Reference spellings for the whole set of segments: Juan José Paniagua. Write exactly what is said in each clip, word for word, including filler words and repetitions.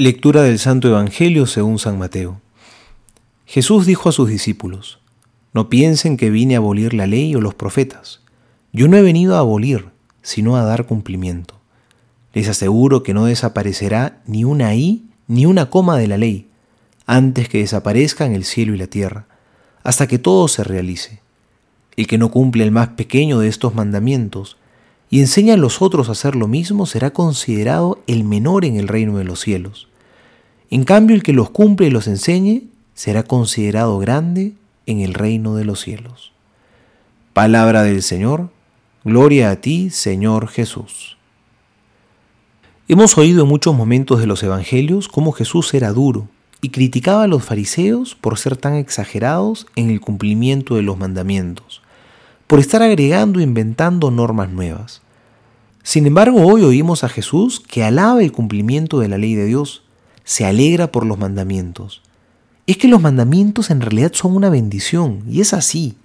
Lectura del Santo Evangelio según San Mateo. Jesús dijo a sus discípulos: No piensen que vine a abolir la ley o los profetas. Yo no he venido a abolir, sino a dar cumplimiento. Les aseguro que no desaparecerá ni una i ni una coma de la ley, antes que desaparezcan el cielo y la tierra, hasta que todo se realice. El que no cumple el más pequeño de estos mandamientos y enseña a los otros a hacer lo mismo será considerado el menor en el reino de los cielos. En cambio, el que los cumple y los enseñe será considerado grande en el reino de los cielos. Palabra del Señor. Gloria a ti, Señor Jesús. Hemos oído en muchos momentos de los evangelios cómo Jesús era duro y criticaba a los fariseos por ser tan exagerados en el cumplimiento de los mandamientos, por estar agregando e inventando normas nuevas. Sin embargo, hoy oímos a Jesús que alaba el cumplimiento de la ley de Dios, se alegra por los mandamientos. Es que los mandamientos en realidad son una bendición, y es así.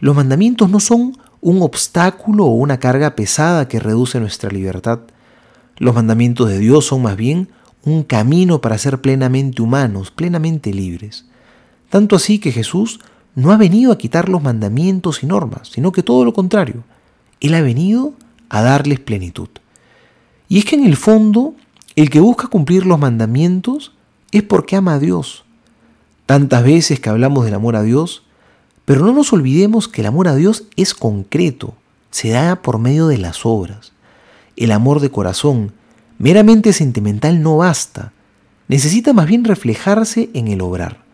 Los mandamientos no son un obstáculo o una carga pesada que reduce nuestra libertad. Los mandamientos de Dios son más bien un camino para ser plenamente humanos, plenamente libres. Tanto así que Jesús no ha venido a quitar los mandamientos y normas, sino que todo lo contrario. Él ha venido a darles plenitud. Y es que en el fondo, el que busca cumplir los mandamientos es porque ama a Dios. Tantas veces que hablamos del amor a Dios, pero no nos olvidemos que el amor a Dios es concreto, se da por medio de las obras. El amor de corazón, meramente sentimental, no basta, necesita más bien reflejarse en el obrar.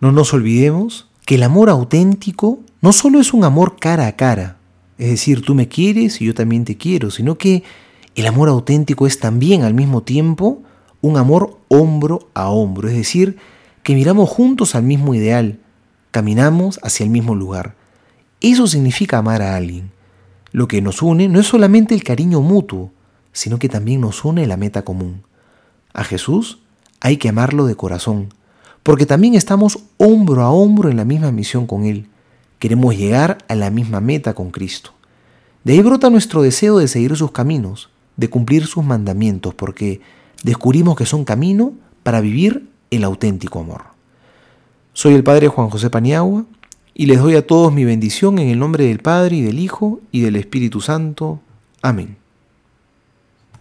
No nos olvidemos que el amor auténtico no solo es un amor cara a cara, es decir, tú me quieres y yo también te quiero, sino que el amor auténtico es también al mismo tiempo un amor hombro a hombro, es decir, que miramos juntos al mismo ideal, caminamos hacia el mismo lugar. Eso significa amar a alguien. Lo que nos une no es solamente el cariño mutuo, sino que también nos une la meta común. A Jesús hay que amarlo de corazón, porque también estamos hombro a hombro en la misma misión con Él. Queremos llegar a la misma meta con Cristo. De ahí brota nuestro deseo de seguir sus caminos, de cumplir sus mandamientos, porque descubrimos que son camino para vivir el auténtico amor. Soy el Padre Juan José Paniagua y les doy a todos mi bendición en el nombre del Padre y del Hijo y del Espíritu Santo. Amén.